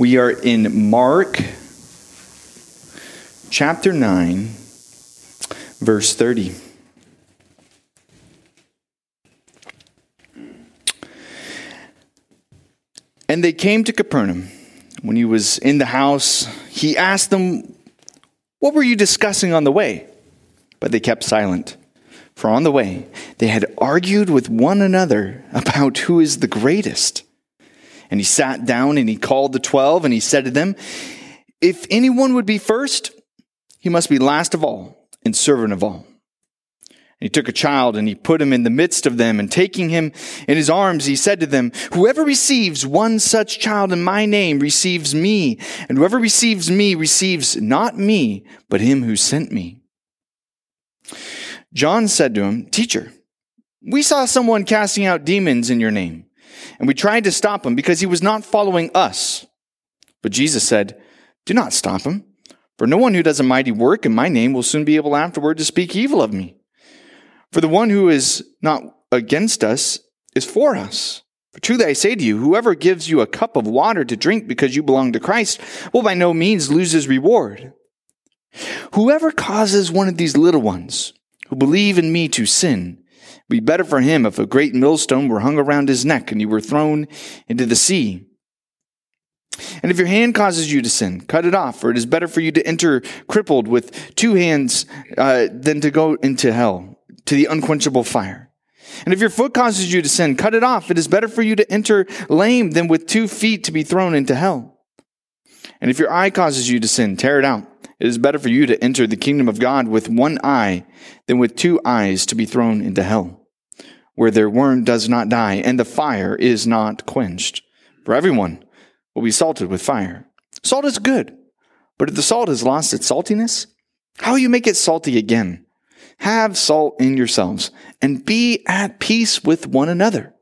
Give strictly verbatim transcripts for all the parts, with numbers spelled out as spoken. We are in Mark chapter nine, verse thirty. And they came to Capernaum. When he was in the house, he asked them, "What were you discussing on the way?" But they kept silent. For on the way, they had argued with one another about who is the greatest. And he sat down and he called the twelve and he said to them, "If anyone would be first, he must be last of all and servant of all." And he took a child and he put him in the midst of them, and taking him in his arms, he said to them, "Whoever receives one such child in my name receives me, and whoever receives me receives not me, but him who sent me." John said to him, "Teacher, we saw someone casting out demons in your name, and we tried to stop him because he was not following us." But Jesus said, "Do not stop him, for no one who does a mighty work in my name will soon be able afterward to speak evil of me. For the one who is not against us is for us. For truly I say to you, whoever gives you a cup of water to drink because you belong to Christ will by no means lose his reward. Whoever causes one of these little ones who believe in me to sin, it would be better for him if a great millstone were hung around his neck and he were thrown into the sea. And if your hand causes you to sin, cut it off, for it is better for you to enter crippled with two hands uh, than to go into hell, to the unquenchable fire. And if your foot causes you to sin, cut it off, it is better for you to enter lame than with two feet to be thrown into hell. And if your eye causes you to sin, tear it out. It is better for you to enter the kingdom of God with one eye than with two eyes to be thrown into hell, where their worm does not die and the fire is not quenched. For everyone will be salted with fire. Salt is good, but if the salt has lost its saltiness, how will you make it salty again? Have salt in yourselves and be at peace with one another."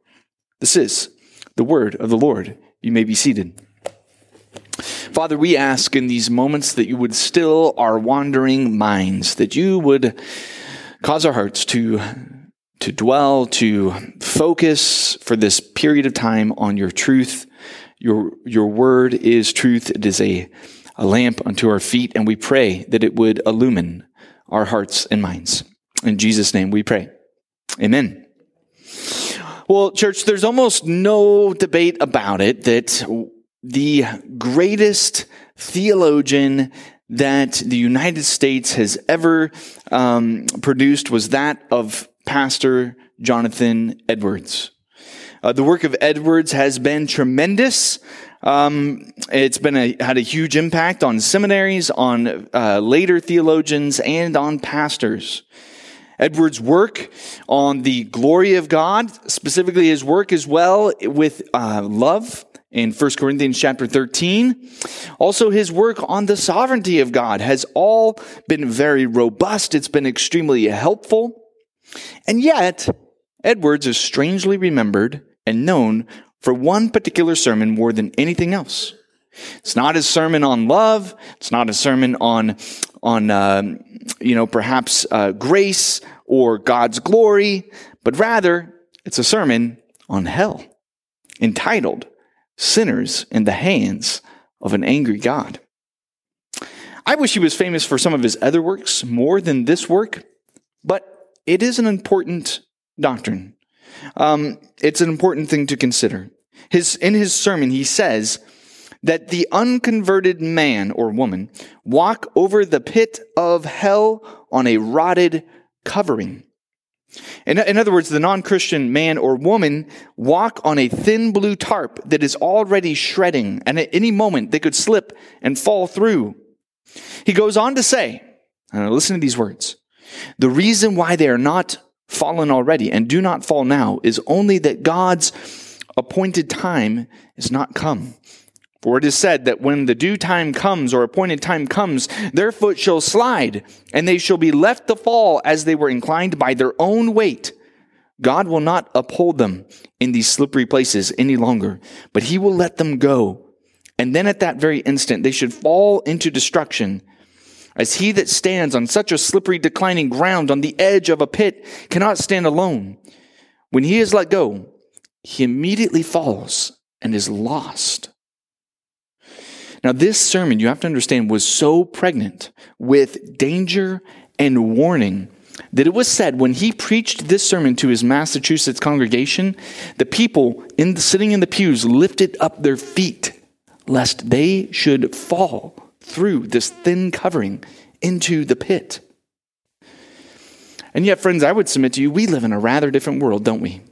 This is the word of the Lord. You may be seated. Father, we ask in these moments that you would still our wandering minds, that you would cause our hearts to, to dwell, to focus for this period of time on your truth. Your, your word is truth. It is a, a lamp unto our feet, and we pray that it would illumine our hearts and minds. In Jesus' name we pray. Amen. Well, church, there's almost no debate about it that the greatest theologian that the United States has ever um, produced was that of Pastor Jonathan Edwards. Uh, the work of Edwards has been tremendous. Um, it's been a, had a huge impact on seminaries, on uh, later theologians, and on pastors. Edwards' work on the glory of God, specifically his work as well with uh, love, in First Corinthians chapter thirteen. Also, his work on the sovereignty of God has all been very robust. It's been extremely helpful. And yet, Edwards is strangely remembered and known for one particular sermon more than anything else. It's not his sermon on love. It's not a sermon on, on um, you know, perhaps uh, grace or God's glory, but rather, it's a sermon on hell entitled "Sinners in the Hands of an Angry God." I wish he was famous for some of his other works more than this work, but it is an important doctrine. Um, it's an important thing to consider. His, in his sermon, he says that the unconverted man or woman walk over the pit of hell on a rotted covering. In, in other words, the non-Christian man or woman walk on a thin blue tarp that is already shredding, and at any moment they could slip and fall through. He goes on to say, and listen to these words, "The reason why they are not fallen already and do not fall now is only that God's appointed time is not come. For it is said that when the due time comes or appointed time comes, their foot shall slide, and they shall be left to fall as they were inclined by their own weight. God will not uphold them in these slippery places any longer, but he will let them go. And then at that very instant, they should fall into destruction. As he that stands on such a slippery declining ground on the edge of a pit cannot stand alone. When he is let go, he immediately falls and is lost." Now, this sermon, you have to understand, was so pregnant with danger and warning that it was said when he preached this sermon to his Massachusetts congregation, the people in the, sitting in the pews lifted up their feet lest they should fall through this thin covering into the pit. And yet, friends, I would submit to you, we live in a rather different world, don't we?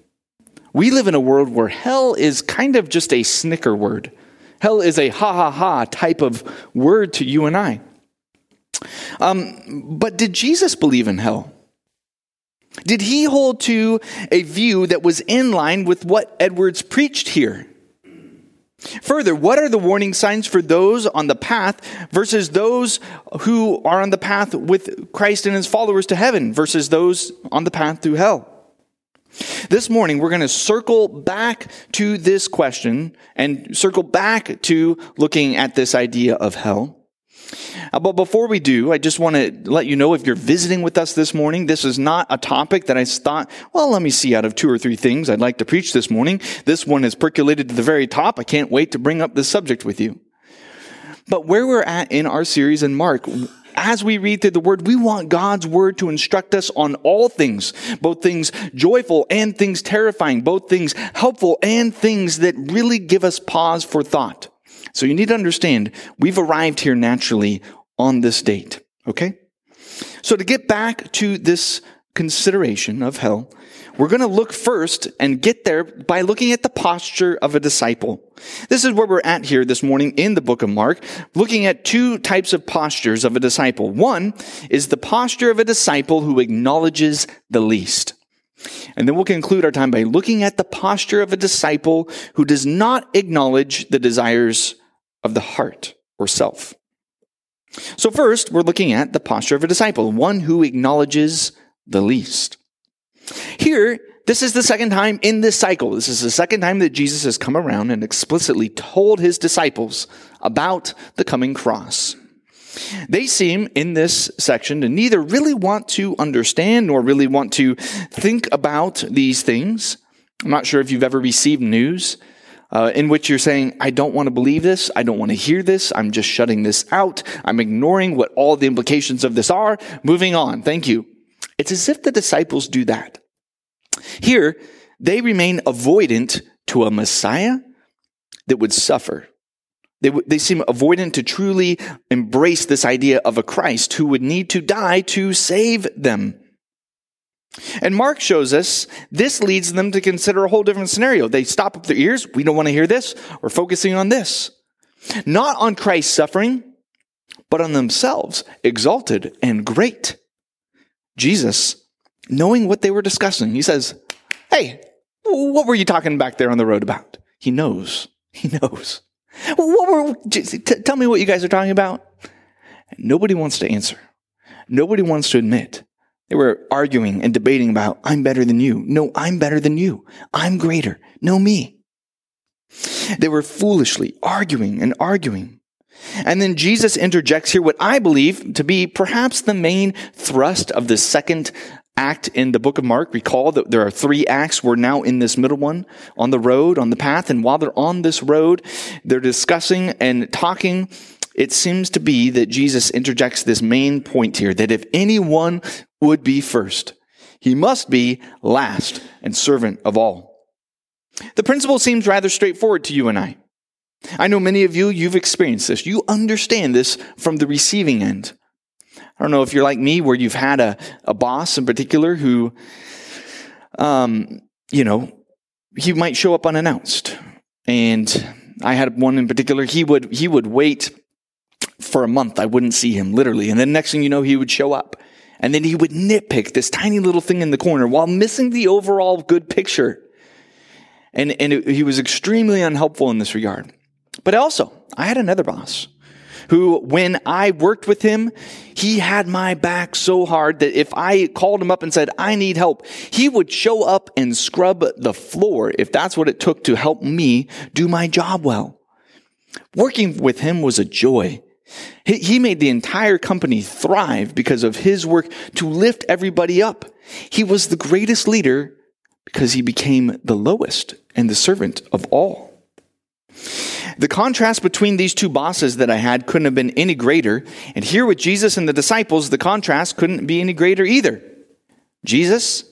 We live in a world where hell is kind of just a snicker word. Hell is a ha-ha-ha type of word to you and I. Um, but did Jesus believe in hell? Did he hold to a view that was in line with what Edwards preached here? Further, what are the warning signs for those on the path versus those who are on the path with Christ and his followers to heaven versus those on the path through hell? This morning, we're going to circle back to this question and circle back to looking at this idea of hell. But before we do, I just want to let you know, if you're visiting with us this morning, this is not a topic that I thought, well, let me see out of two or three things I'd like to preach this morning. This one has percolated to the very top. I can't wait to bring up this subject with you. But where we're at in our series in Mark, as we read through the word, we want God's word to instruct us on all things, both things joyful and things terrifying, both things helpful and things that really give us pause for thought. So you need to understand, we've arrived here naturally on this date, okay? So to get back to this consideration of hell, we're going to look first and get there by looking at the posture of a disciple. This is where we're at here this morning in the book of Mark, looking at two types of postures of a disciple. One is the posture of a disciple who acknowledges the least. And then we'll conclude our time by looking at the posture of a disciple who does not acknowledge the desires of the heart or self. So first, we're looking at the posture of a disciple, one who acknowledges the least. Here, this is the second time in this cycle. This is the second time that Jesus has come around and explicitly told his disciples about the coming cross. They seem, in this section, to neither really want to understand nor really want to think about these things. I'm not sure if you've ever received news uh, in which you're saying, I don't want to believe this, I don't want to hear this, I'm just shutting this out, I'm ignoring what all the implications of this are, moving on, thank you. It's as if the disciples do that. Here, they remain avoidant to a Messiah that would suffer. They, they seem avoidant to truly embrace this idea of a Christ who would need to die to save them. And Mark shows us this leads them to consider a whole different scenario. They stop up their ears. We don't want to hear this. We're focusing on this. Not on Christ's suffering, but on themselves, exalted and great. Jesus, knowing what they were discussing, he says, hey, what were you talking back there on the road about? He knows. He knows. What were, t- tell me what you guys are talking about. Nobody wants to answer. Nobody wants to admit. They were arguing and debating about, I'm better than you. No, I'm better than you. I'm greater. No, me. They were foolishly arguing and arguing. And then Jesus interjects here what I believe to be perhaps the main thrust of the second act in the book of Mark. Recall that there are three acts. We're now in this middle one, on the road, on the path. And while they're on this road, they're discussing and talking. It seems to be that Jesus interjects this main point here, that if anyone would be first, he must be last and servant of all. The principle seems rather straightforward to you and I. I know many of you, you've experienced this. You understand this from the receiving end. I don't know if you're like me, where you've had a, a boss in particular who, um, you know, he might show up unannounced. And I had one in particular, he would he would wait for a month. I wouldn't see him, literally. And then next thing you know, he would show up. And then he would nitpick this tiny little thing in the corner while missing the overall good picture. And, and it, he was extremely unhelpful in this regard. But also, I had another boss who, when I worked with him, he had my back so hard that if I called him up and said, I need help, he would show up and scrub the floor if that's what it took to help me do my job well. Working with him was a joy. He made the entire company thrive because of his work to lift everybody up. He was the greatest leader because he became the lowest and the servant of all. The contrast between these two bosses that I had couldn't have been any greater. And here with Jesus and the disciples, the contrast couldn't be any greater either. Jesus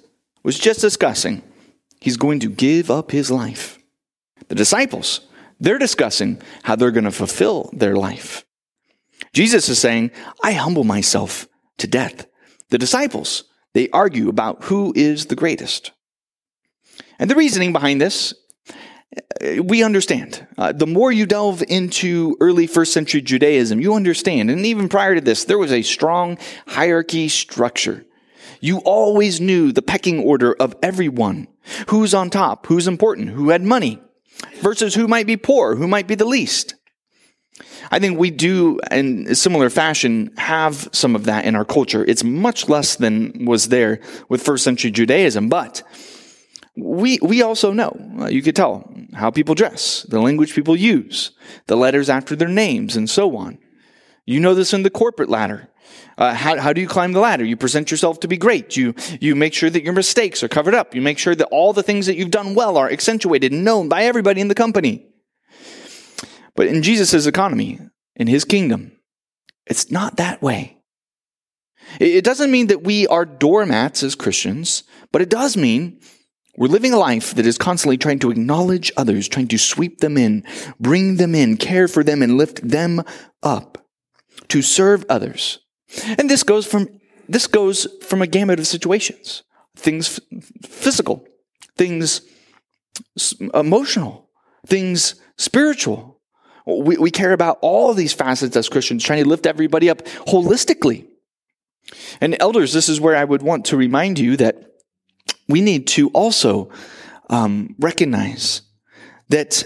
was just discussing he's going to give up his life. The disciples, they're discussing how they're going to fulfill their life. Jesus is saying, I humble myself to death. The disciples, they argue about who is the greatest. And the reasoning behind this, we understand. Uh, the more you delve into early first century Judaism, you understand. And even prior to this, there was a strong hierarchy structure. You always knew the pecking order of everyone. Who's on top, who's important, who had money, versus who might be poor, who might be the least. I think we do, in a similar fashion, have some of that in our culture. It's much less than was there with first century Judaism, but we we also know, you could tell, how people dress, the language people use, the letters after their names, and so on. You know this in the corporate ladder. Uh, how, how do you climb the ladder? You present yourself to be great. You you make sure that your mistakes are covered up. You make sure that all the things that you've done well are accentuated and known by everybody in the company. But in Jesus' economy, in his kingdom, it's not that way. It doesn't mean that we are doormats as Christians, but it does mean we're living a life that is constantly trying to acknowledge others, trying to sweep them in, bring them in, care for them, and lift them up to serve others. And this goes from this goes from a gamut of situations, things physical, things emotional, things spiritual. We, we care about all these facets as Christians, trying to lift everybody up holistically. And elders, this is where I would want to remind you that we need to also um, recognize that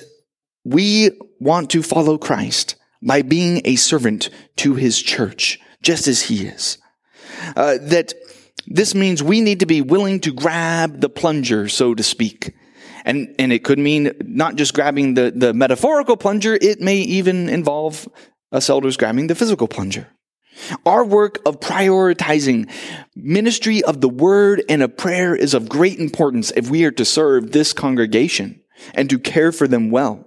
we want to follow Christ by being a servant to his church, just as he is. Uh, that this means we need to be willing to grab the plunger, so to speak. And and it could mean not just grabbing the, the metaphorical plunger, it may even involve us elders grabbing the physical plunger. Our work of prioritizing ministry of the word and of prayer is of great importance if we are to serve this congregation and to care for them well.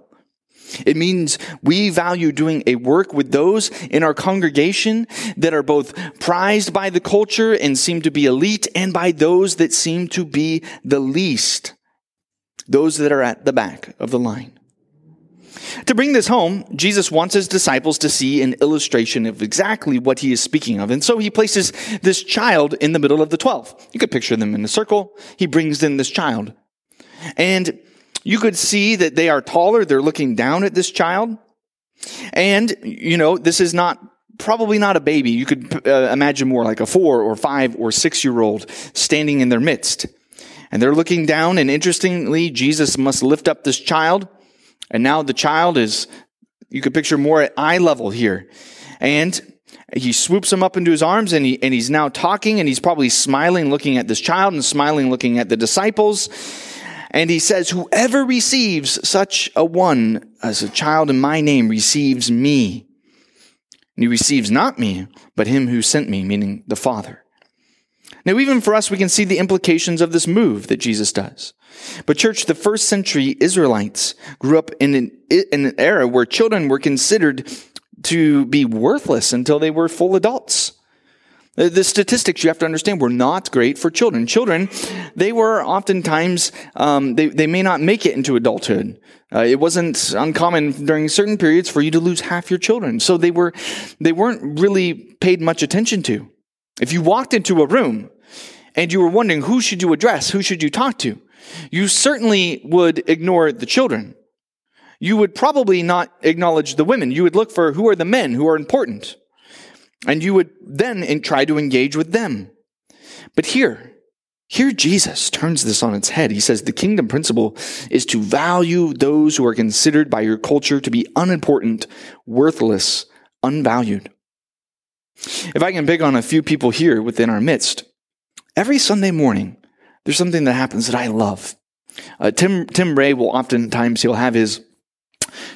It means we value doing a work with those in our congregation that are both prized by the culture and seem to be elite, and by those that seem to be the least, those that are at the back of the line. To bring this home, Jesus wants his disciples to see an illustration of exactly what he is speaking of. And so he places this child in the middle of the twelve. You could picture them in a circle. He brings in this child. And you could see that they are taller. They're looking down at this child. And, you know, this is not probably not a baby. You could uh, imagine more like a four or five or six-year-old standing in their midst. And they're looking down. And interestingly, Jesus must lift up this child. And now the child is, you could picture more at eye level here. And he swoops him up into his arms, and he and he's now talking, and he's probably smiling, looking at this child, and smiling, looking at the disciples. And he says, whoever receives such a one as a child in my name receives me. And he receives not me, but him who sent me, meaning the Father. Now, even for us, we can see the implications of this move that Jesus does. But church, the first century Israelites grew up in an, in an era where children were considered to be worthless until they were full adults. The statistics you have to understand were not great for children. Children, they were oftentimes, um, they, they may not make it into adulthood. Uh, it wasn't uncommon during certain periods for you to lose half your children. So they were, they weren't really paid much attention to. If you walked into a room and you were wondering who should you address, who should you talk to, you certainly would ignore the children. You would probably not acknowledge the women. You would look for who are the men who are important. And you would then try to engage with them. But here, here Jesus turns this on its head. He says the kingdom principle is to value those who are considered by your culture to be unimportant, worthless, unvalued. If I can pick on a few people here within our midst, every Sunday morning, there's something that happens that I love. Uh, Tim Tim Ray will oftentimes, he'll have his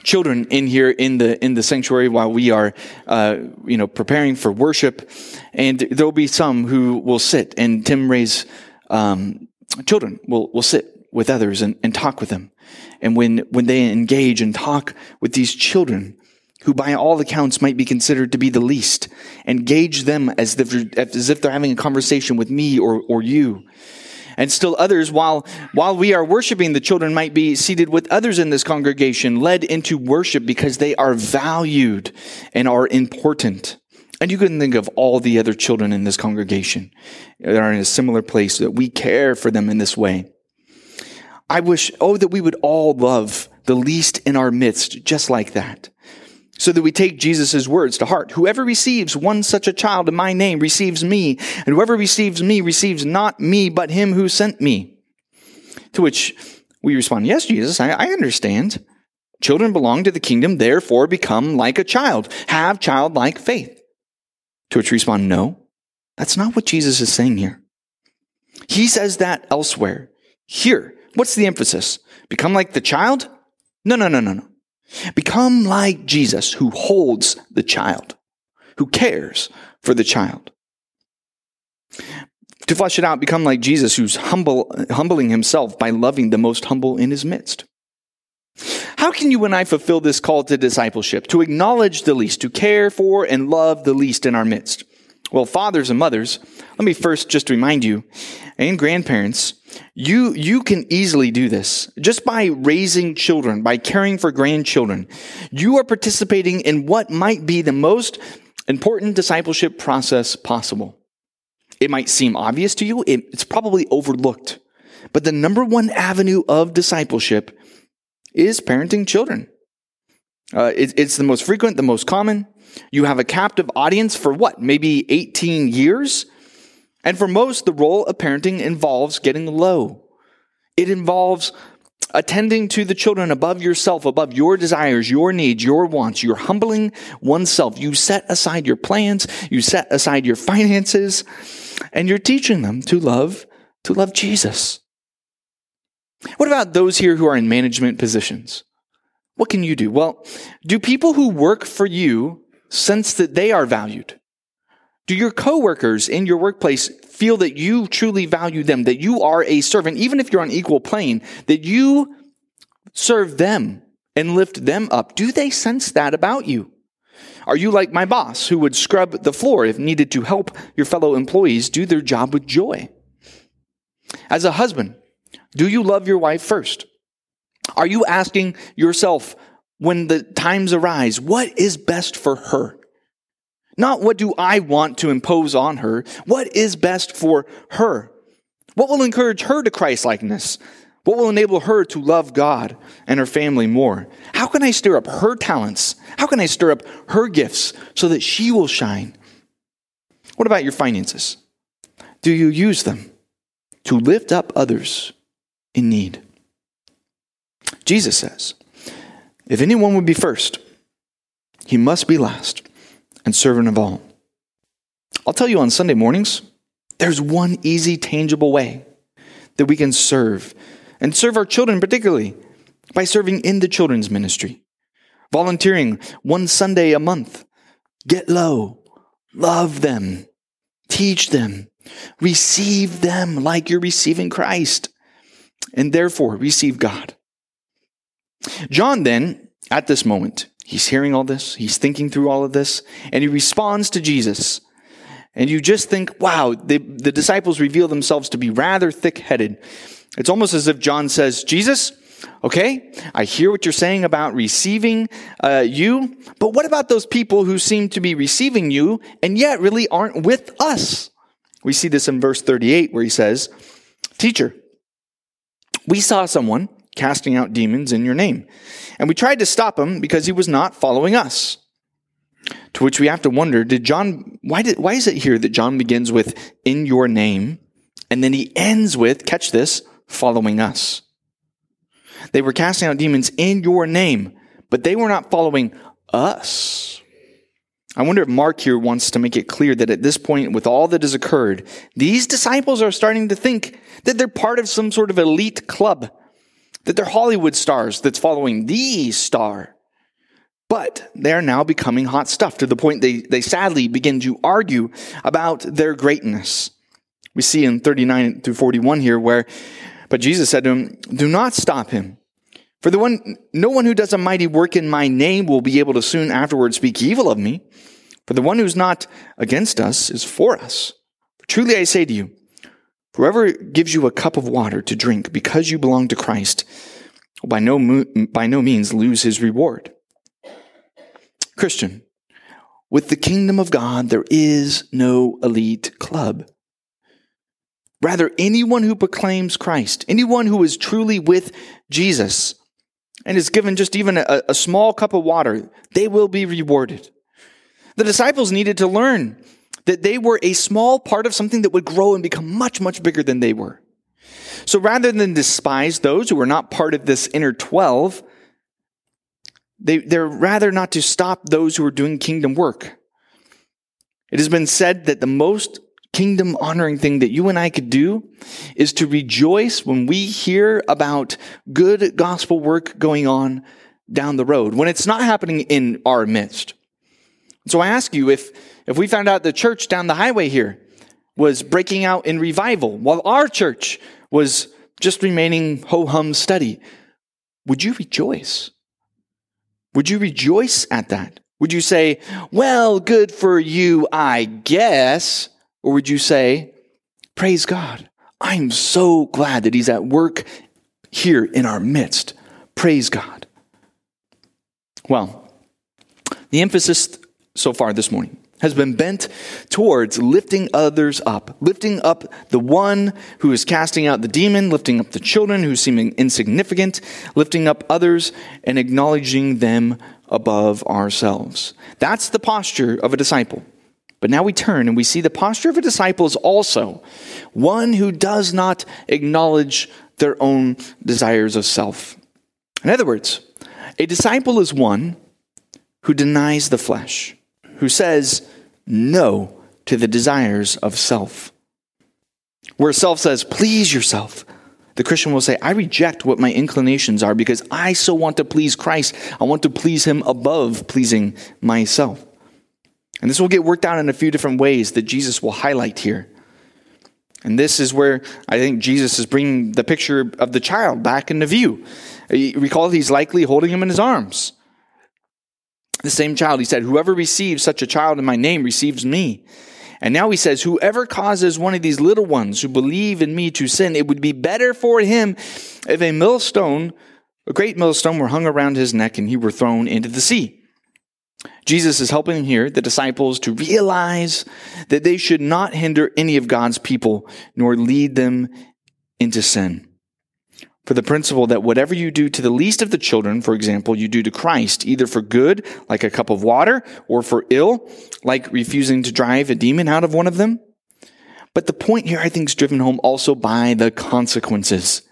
children in here in the in the sanctuary while we are uh, you know preparing for worship, and there'll be some who will sit, and Tim Ray's um, children will will sit with others and, and talk with them. and when, when they engage and talk with these children, who by all accounts might be considered to be the least, engage them as if, as if they're having a conversation with me or, or you. And still others, while while we are worshiping, the children might be seated with others in this congregation, led into worship because they are valued and are important. And you can think of all the other children in this congregation that are in a similar place, that we care for them in this way. I wish, oh, that we would all love the least in our midst just like that, so that we take Jesus' words to heart. Whoever receives one such a child in my name receives me, and whoever receives me receives not me, but him who sent me. To which we respond, yes, Jesus, I, I understand. Children belong to the kingdom, therefore become like a child. Have childlike faith. To which we respond, no, that's not what Jesus is saying here. He says that elsewhere. Here, what's the emphasis? Become like the child? No, no, no, no, no. Become like Jesus, who holds the child, who cares for the child. To flesh it out, become like Jesus, who's humble, humbling himself by loving the most humble in his midst. How can you and I fulfill this call to discipleship, to acknowledge the least, to care for and love the least in our midst? Well, fathers and mothers, let me first just remind you, and grandparents, you you can easily do this. Just by raising children, by caring for grandchildren, you are participating in what might be the most important discipleship process possible. It might seem obvious to you, it, it's probably overlooked, but the number one avenue of discipleship is parenting children. Uh, it, it's the most frequent, the most common. You have a captive audience for what, maybe eighteen years? And for most, the role of parenting involves getting low. It involves attending to the children above yourself, above your desires, your needs, your wants. You're humbling oneself. You set aside your plans. You set aside your finances. And you're teaching them to love, to love Jesus. What about those here who are in management positions? What can you do? Well, do people who work for you sense that they are valued? Do your coworkers in your workplace feel that you truly value them, that you are a servant, even if you're on equal plane, that you serve them and lift them up? Do they sense that about you? Are you like my boss, who would scrub the floor if needed to help your fellow employees do their job with joy? As a husband, do you love your wife first? Are you asking yourself, when the times arise, what is best for her? Not what do I want to impose on her? What is best for her? What will encourage her to Christ-likeness? What will enable her to love God and her family more? How can I stir up her talents? How can I stir up her gifts so that she will shine? What about your finances? Do you use them to lift up others in need? Jesus says, if anyone would be first, he must be last and servant of all. I'll tell you, on Sunday mornings, there's one easy, tangible way that we can serve, and serve our children particularly, by serving in the children's ministry, volunteering one Sunday a month. Get low, love them, teach them, receive them like you're receiving Christ, and therefore receive God. John then, at this moment, he's hearing all this, he's thinking through all of this, and he responds to Jesus. And you just think, wow, the, the disciples reveal themselves to be rather thick-headed. It's almost as if John says, Jesus, okay, I hear what you're saying about receiving uh, you, but what about those people who seem to be receiving you and yet really aren't with us? We see this in verse thirty-eight, where he says, teacher, we saw someone casting out demons in your name, and we tried to stop him because he was not following us. To which we have to wonder, did John, why did, why is it here that John begins with in your name, and then he ends with, catch this, following us? They were casting out demons in your name, but they were not following us. I wonder if Mark here wants to make it clear that at this point, with all that has occurred, these disciples are starting to think that they're part of some sort of elite club, that they're Hollywood stars that's following the star. But they're now becoming hot stuff to the point they, they sadly begin to argue about their greatness. We see in thirty-nine through forty-one here where, but Jesus said to him, do not stop him, For the one, no one who does a mighty work in my name will be able to soon afterward speak evil of me. For the one who's not against us is for us. For truly I say to you, whoever gives you a cup of water to drink because you belong to Christ will by no, mo- by no means lose his reward. Christian, with the kingdom of God, there is no elite club. Rather, anyone who proclaims Christ, anyone who is truly with Jesus and is given just even a, a small cup of water, they will be rewarded. The disciples needed to learn that they were a small part of something that would grow and become much, much bigger than they were. So rather than despise those who were not part of this inner twelve, they, they're rather not to stop those who are doing kingdom work. It has been said that the most kingdom-honoring thing that you and I could do is to rejoice when we hear about good gospel work going on down the road, when it's not happening in our midst. So I ask you, if if we found out the church down the highway here was breaking out in revival, while our church was just remaining ho-hum study, would you rejoice? Would you rejoice at that? Would you say, well, good for you, I guess? Or would you say, praise God, I'm so glad that he's at work here in our midst. Praise God. Well, the emphasis so far this morning has been bent towards lifting others up, lifting up the one who is casting out the demon, lifting up the children who seem insignificant, lifting up others and acknowledging them above ourselves. That's the posture of a disciple. But now we turn and we see the posture of a disciple is also one who does not acknowledge their own desires of self. In other words, a disciple is one who denies the flesh, who says no to the desires of self. Where self says, please yourself, the Christian will say, I reject what my inclinations are because I so want to please Christ. I want to please him above pleasing myself. And this will get worked out in a few different ways that Jesus will highlight here. And this is where I think Jesus is bringing the picture of the child back into view. Recall he's likely holding him in his arms. The same child, he said, whoever receives such a child in my name receives me. And now he says, whoever causes one of these little ones who believe in me to sin, it would be better for him if a millstone, a great millstone, were hung around his neck and he were thrown into the sea. Jesus is helping here the disciples to realize that they should not hinder any of God's people, nor lead them into sin. For the principle that whatever you do to the least of the children, for example, you do to Christ, either for good, like a cup of water, or for ill, like refusing to drive a demon out of one of them. But the point here, I think, is driven home also by the consequences.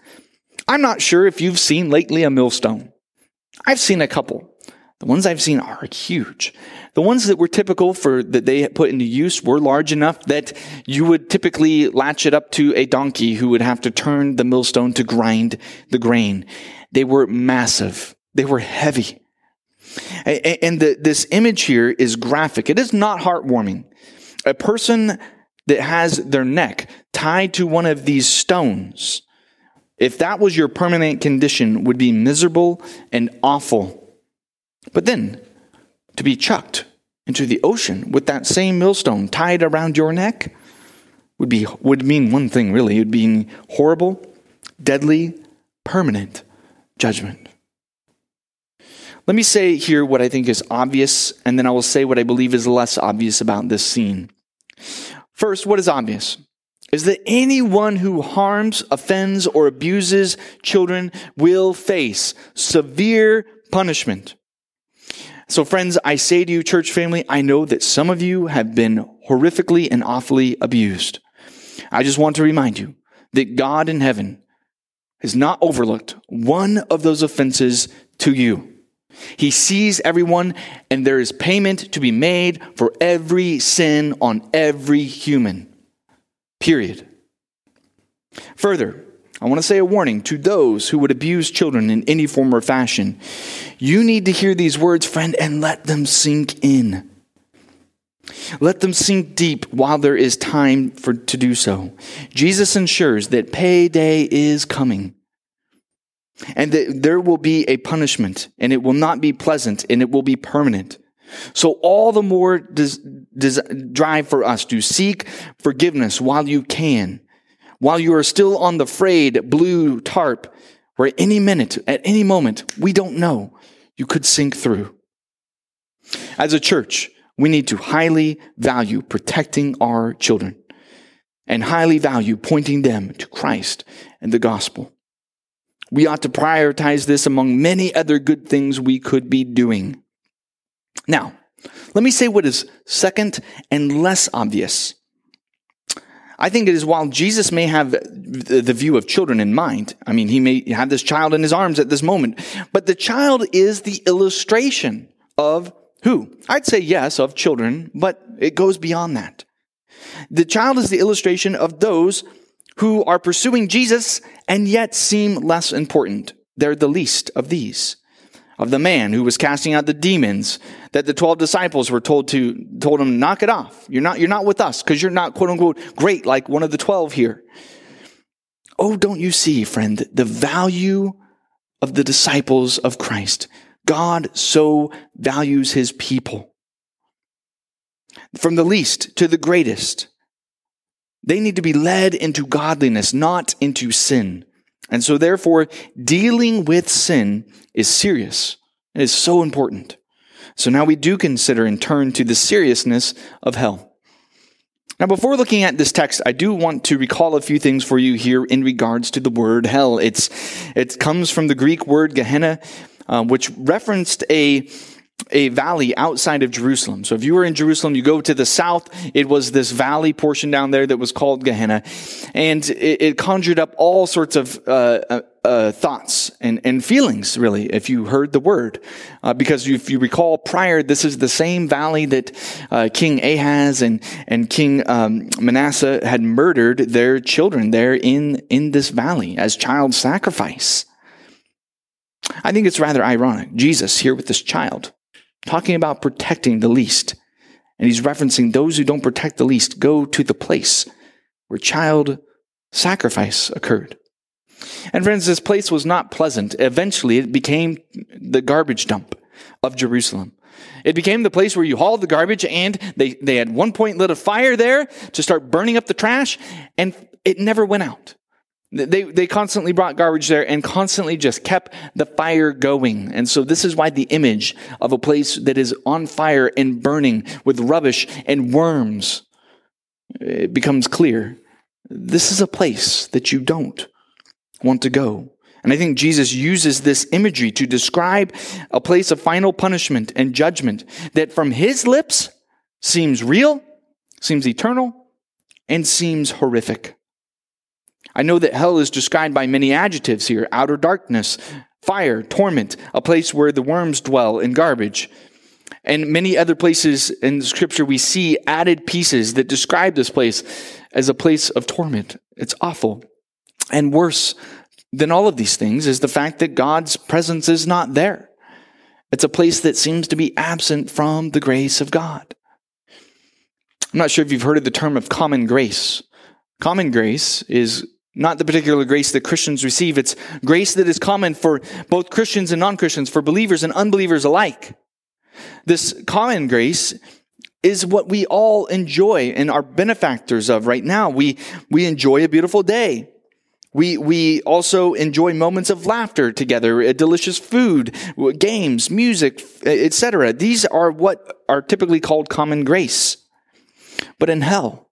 I'm not sure if you've seen lately a millstone. I've seen a couple. The ones I've seen are huge. The ones that were typical for that they put into use were large enough that you would typically latch it up to a donkey who would have to turn the millstone to grind the grain. They were massive. They were heavy. And the, this image here is graphic. It is not heartwarming. A person that has their neck tied to one of these stones, if that was your permanent condition, would be miserable and awful. But then, to be chucked into the ocean with that same millstone tied around your neck would be would mean one thing, really. It would mean horrible, deadly, permanent judgment. Let me say here what I think is obvious, and then I will say what I believe is less obvious about this scene. First, what is obvious is that anyone who harms, offends, or abuses children will face severe punishment. So friends, I say to you, church family, I know that some of you have been horrifically and awfully abused. I just want to remind you that God in heaven has not overlooked one of those offenses to you. He sees everyone, and there is payment to be made for every sin on every human. Period. Further, I want to say a warning to those who would abuse children in any form or fashion. You need to hear these words, friend, and let them sink in. Let them sink deep while there is time for to do so. Jesus ensures that payday is coming. And that there will be a punishment, and it will not be pleasant, and it will be permanent. So all the more does, does drive for us to seek forgiveness while you can, while you are still on the frayed blue tarp, where at any minute, at any moment, we don't know, you could sink through. As a church, we need to highly value protecting our children and highly value pointing them to Christ and the gospel. We ought to prioritize this among many other good things we could be doing. Now, let me say what is second and less obvious. I think it is while Jesus may have the view of children in mind, I mean, he may have this child in his arms at this moment, but the child is the illustration of who? I'd say yes, of children, but it goes beyond that. The child is the illustration of those who are pursuing Jesus and yet seem less important. They're the least of these. Of the man who was casting out the demons, that the twelve disciples were told to, told him, knock it off. You're not, you're not with us because you're not, quote unquote, great like one of the twelve here. Oh, don't you see, friend, the value of the disciples of Christ. God so values his people. From the least to the greatest, they need to be led into godliness, not into sin. And so therefore, dealing with sin is serious. It is so important. So now we do consider and turn to the seriousness of hell. Now, before looking at this text, I do want to recall a few things for you here in regards to the word hell. It's it comes from the Greek word Gehenna, uh, which referenced a a valley outside of Jerusalem. So if you were in Jerusalem, you go to the south, it was this valley portion down there that was called Gehenna. And it, it conjured up all sorts of uh, uh, thoughts and, and feelings, really, if you heard the word. Uh, because if you recall prior, this is the same valley that uh, King Ahaz and, and King um, Manasseh had murdered their children there in, in this valley as child sacrifice. I think it's rather ironic. Jesus here with this child, talking about protecting the least. And he's referencing those who don't protect the least go to the place where child sacrifice occurred. And friends, this place was not pleasant. Eventually, it became the garbage dump of Jerusalem. It became the place where you hauled the garbage, and they, they at one point lit a fire there to start burning up the trash, and it never went out. They they constantly brought garbage there and constantly just kept the fire going. And so this is why the image of a place that is on fire and burning with rubbish and worms, it becomes clear. This is a place that you don't want to go. And I think Jesus uses this imagery to describe a place of final punishment and judgment that from his lips seems real, seems eternal, and seems horrific. I know that hell is described by many adjectives here. Outer darkness, fire, torment, a place where the worms dwell in garbage. And many other places in Scripture we see added pieces that describe this place as a place of torment. It's awful. And worse than all of these things is the fact that God's presence is not there. It's a place that seems to be absent from the grace of God. I'm not sure if you've heard of the term of common grace. Common grace is not the particular grace that Christians receive. It's grace that is common for both Christians and non-Christians, for believers and unbelievers alike. This common grace is what we all enjoy and are benefactors of right now. We we enjoy a beautiful day. We we also enjoy moments of laughter together, delicious food, games, music, et cetera. These are what are typically called common grace. But in hell,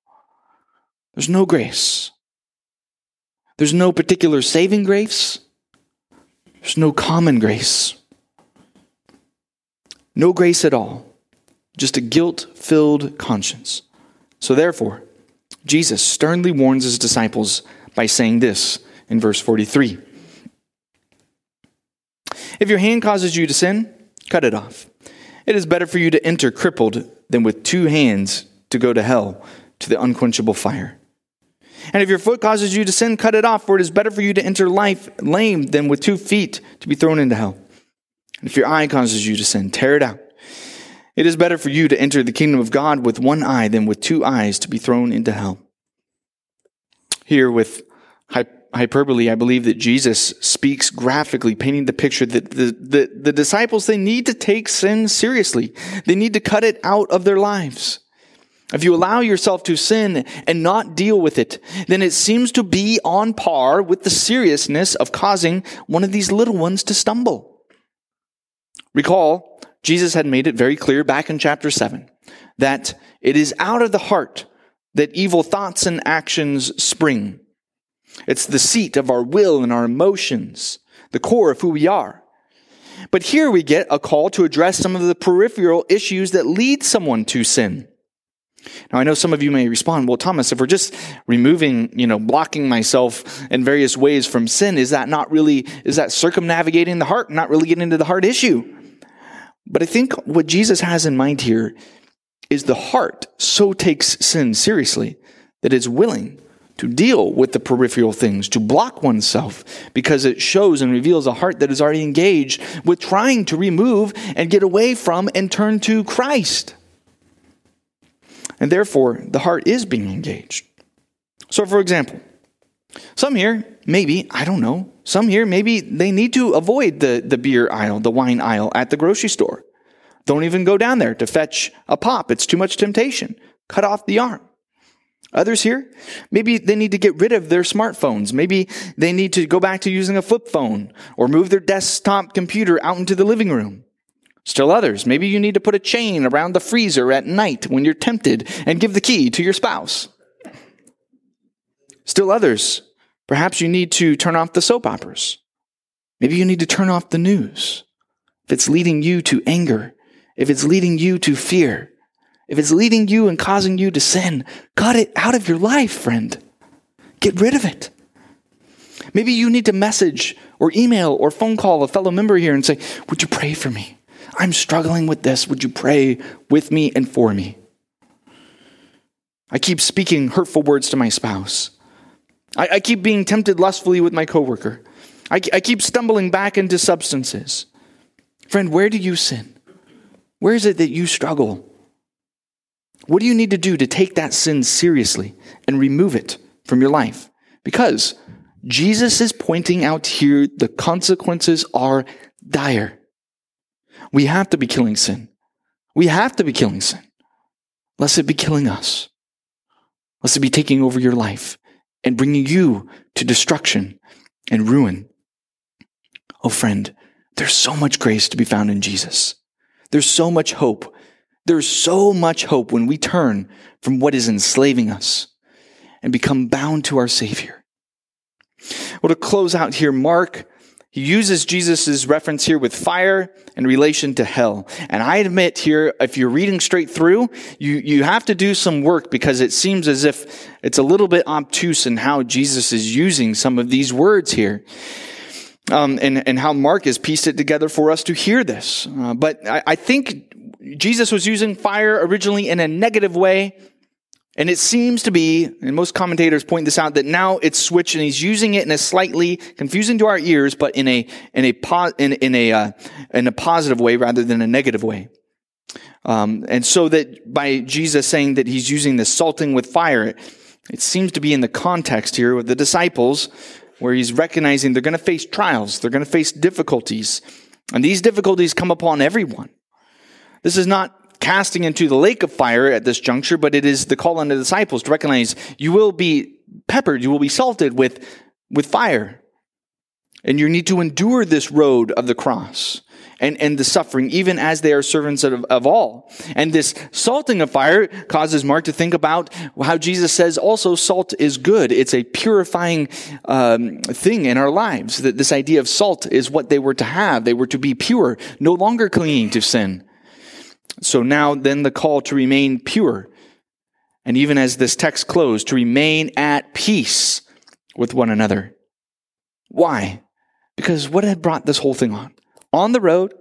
there's no grace. There's no particular saving grace. There's no common grace. No grace at all. Just a guilt-filled conscience. So therefore, Jesus sternly warns his disciples by saying this in verse forty-three. If your hand causes you to sin, cut it off. It is better for you to enter crippled than with two hands to go to hell, to the unquenchable fire. And if your foot causes you to sin, cut it off, for it is better for you to enter life lame than with two feet to be thrown into hell. And if your eye causes you to sin, tear it out. It is better for you to enter the kingdom of God with one eye than with two eyes to be thrown into hell. Here with hy- hyperbole. I believe that Jesus speaks graphically, painting the picture that the, the, the disciples, they need to take sin seriously. They need to cut it out of their lives. If you allow yourself to sin and not deal with it, then it seems to be on par with the seriousness of causing one of these little ones to stumble. Recall, Jesus had made it very clear back in chapter seven that it is out of the heart that evil thoughts and actions spring. It's the seat of our will and our emotions, the core of who we are. But here we get a call to address some of the peripheral issues that lead someone to sin. Now, I know some of you may respond, well, Thomas, if we're just removing, you know, blocking myself in various ways from sin, is that not really, is that circumnavigating the heart, not really getting into the heart issue? But I think what Jesus has in mind here is the heart so takes sin seriously that it's willing to deal with the peripheral things, to block oneself, because it shows and reveals a heart that is already engaged with trying to remove and get away from and turn to Christ. And therefore, the heart is being engaged. So, for example, some here, maybe, I don't know, some here, maybe they need to avoid the, the beer aisle, the wine aisle at the grocery store. Don't even go down there to fetch a pop. It's too much temptation. Cut off the arm. Others here, maybe they need to get rid of their smartphones. Maybe they need to go back to using a flip phone or move their desktop computer out into the living room. Still others, maybe you need to put a chain around the freezer at night when you're tempted and give the key to your spouse. Still others, perhaps you need to turn off the soap operas. Maybe you need to turn off the news. If it's leading you to anger, if it's leading you to fear, if it's leading you and causing you to sin, cut it out of your life, friend. Get rid of it. Maybe you need to message or email or phone call a fellow member here and say, would you pray for me? I'm struggling with this. Would you pray with me and for me? I keep speaking hurtful words to my spouse. I, I keep being tempted lustfully with my coworker. I, I keep stumbling back into substances. Friend, where do you sin? Where is it that you struggle? What do you need to do to take that sin seriously and remove it from your life? Because Jesus is pointing out here the consequences are dire. We have to be killing sin. We have to be killing sin. Lest it be killing us. Lest it be taking over your life and bringing you to destruction and ruin. Oh, friend, there's so much grace to be found in Jesus. There's so much hope. There's so much hope when we turn from what is enslaving us and become bound to our Savior. Well, to close out here, Mark, he uses Jesus' reference here with fire in relation to hell. And I admit here, if you're reading straight through, you, you have to do some work because it seems as if it's a little bit obtuse in how Jesus is using some of these words here. Um, and, and how Mark has pieced it together for us to hear this. Uh, but I, I think Jesus was using fire originally in a negative way. And it seems to be, and most commentators point this out, that now it's switched and he's using it in a slightly confusing to our ears, but in a in a po- in, in a uh, in a positive way rather than a negative way. Um, and so that by Jesus saying that he's using the salting with fire, it, it seems to be in the context here with the disciples, where he's recognizing they're going to face trials, they're going to face difficulties, and these difficulties come upon everyone. This is not casting into the lake of fire at this juncture, but it is the call on the disciples to recognize you will be peppered, you will be salted with, with fire. And you need to endure this road of the cross and, and the suffering, even as they are servants of, of all. And this salting of fire causes Mark to think about how Jesus says also salt is good. It's a purifying um, thing in our lives. That this idea of salt is what they were to have. They were to be pure, no longer clinging to sin. So now then the call to remain pure. And even as this text closed, to remain at peace with one another. Why? Because what had brought this whole thing on? On the road,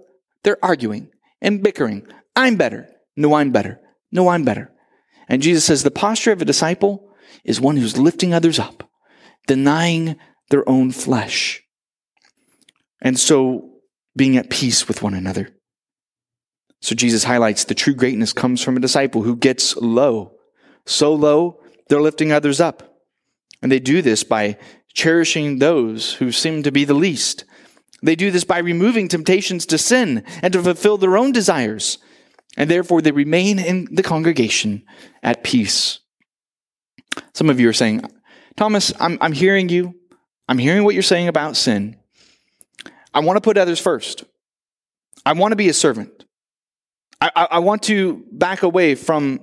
they're arguing and bickering. I'm better. No, I'm better. No, I'm better. And Jesus says the posture of a disciple is one who's lifting others up, denying their own flesh. And so being at peace with one another. So Jesus highlights the true greatness comes from a disciple who gets low. So low, they're lifting others up. And they do this by cherishing those who seem to be the least. They do this by removing temptations to sin and to fulfill their own desires, and therefore they remain in the congregation at peace. Some of you are saying, Thomas, I'm, I'm hearing you. I'm hearing what you're saying about sin. I want to put others first. I want to be a servant. I, I, I want to back away from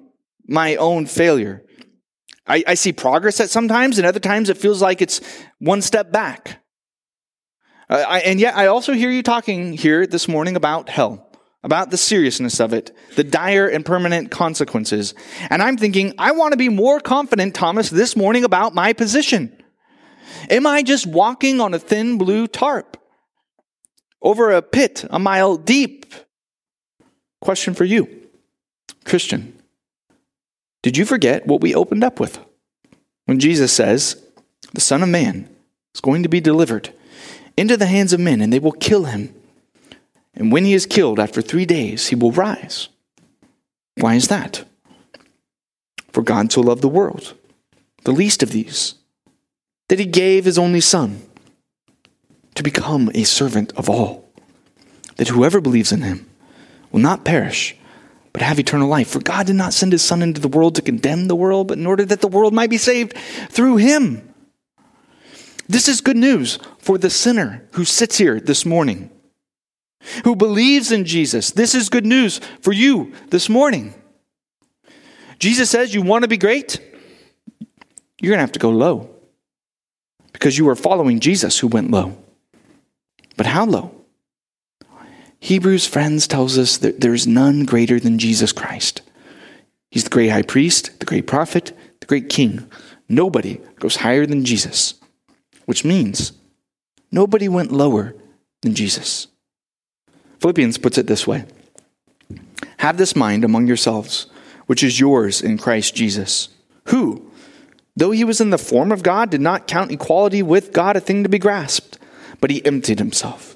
my own failure. I, I see progress at sometimes, and other times it feels like it's one step back. Uh, I, and yet I also hear you talking here this morning about hell, about the seriousness of it, the dire and permanent consequences. And I'm thinking, I want to be more confident, Thomas, this morning about my position. Am I just walking on a thin blue tarp over a pit a mile deep? Question for you, Christian. Did you forget what we opened up with? When Jesus says, the Son of Man is going to be delivered into the hands of men, and they will kill him. And when he is killed, after three days, he will rise. Why is that? For God so loved the world, the least of these, that he gave his only Son to become a servant of all, that whoever believes in him will not perish, but have eternal life. For God did not send his Son into the world to condemn the world, but in order that the world might be saved through him. This is good news for the sinner who sits here this morning, who believes in Jesus. This is good news for you this morning. Jesus says, you want to be great? You're going to have to go low, because you are following Jesus who went low. But how low? Hebrews, friends, tells us that there is none greater than Jesus Christ. He's the great high priest, the great prophet, the great king. Nobody goes higher than Jesus, which means nobody went lower than Jesus. Philippians puts it this way. Have this mind among yourselves, which is yours in Christ Jesus, who, though he was in the form of God, did not count equality with God a thing to be grasped, but he emptied himself,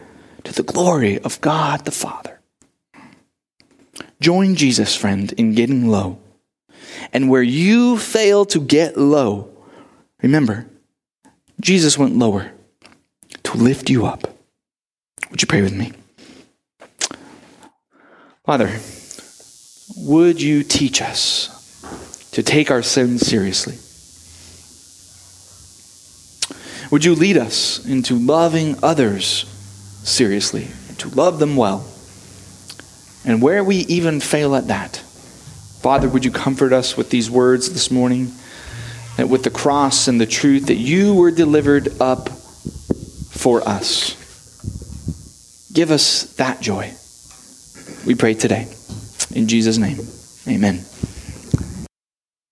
to the glory of God the Father. Join Jesus, friend, in getting low. And where you fail to get low, remember, Jesus went lower to lift you up. Would you pray with me? Father, would you teach us to take our sins seriously? Would you lead us into loving others seriously, and to love them well? And where we even fail at that, Father, would you comfort us with these words this morning, that with the cross and the truth that you were delivered up for us. Give us that joy. We pray today. In Jesus' name, amen.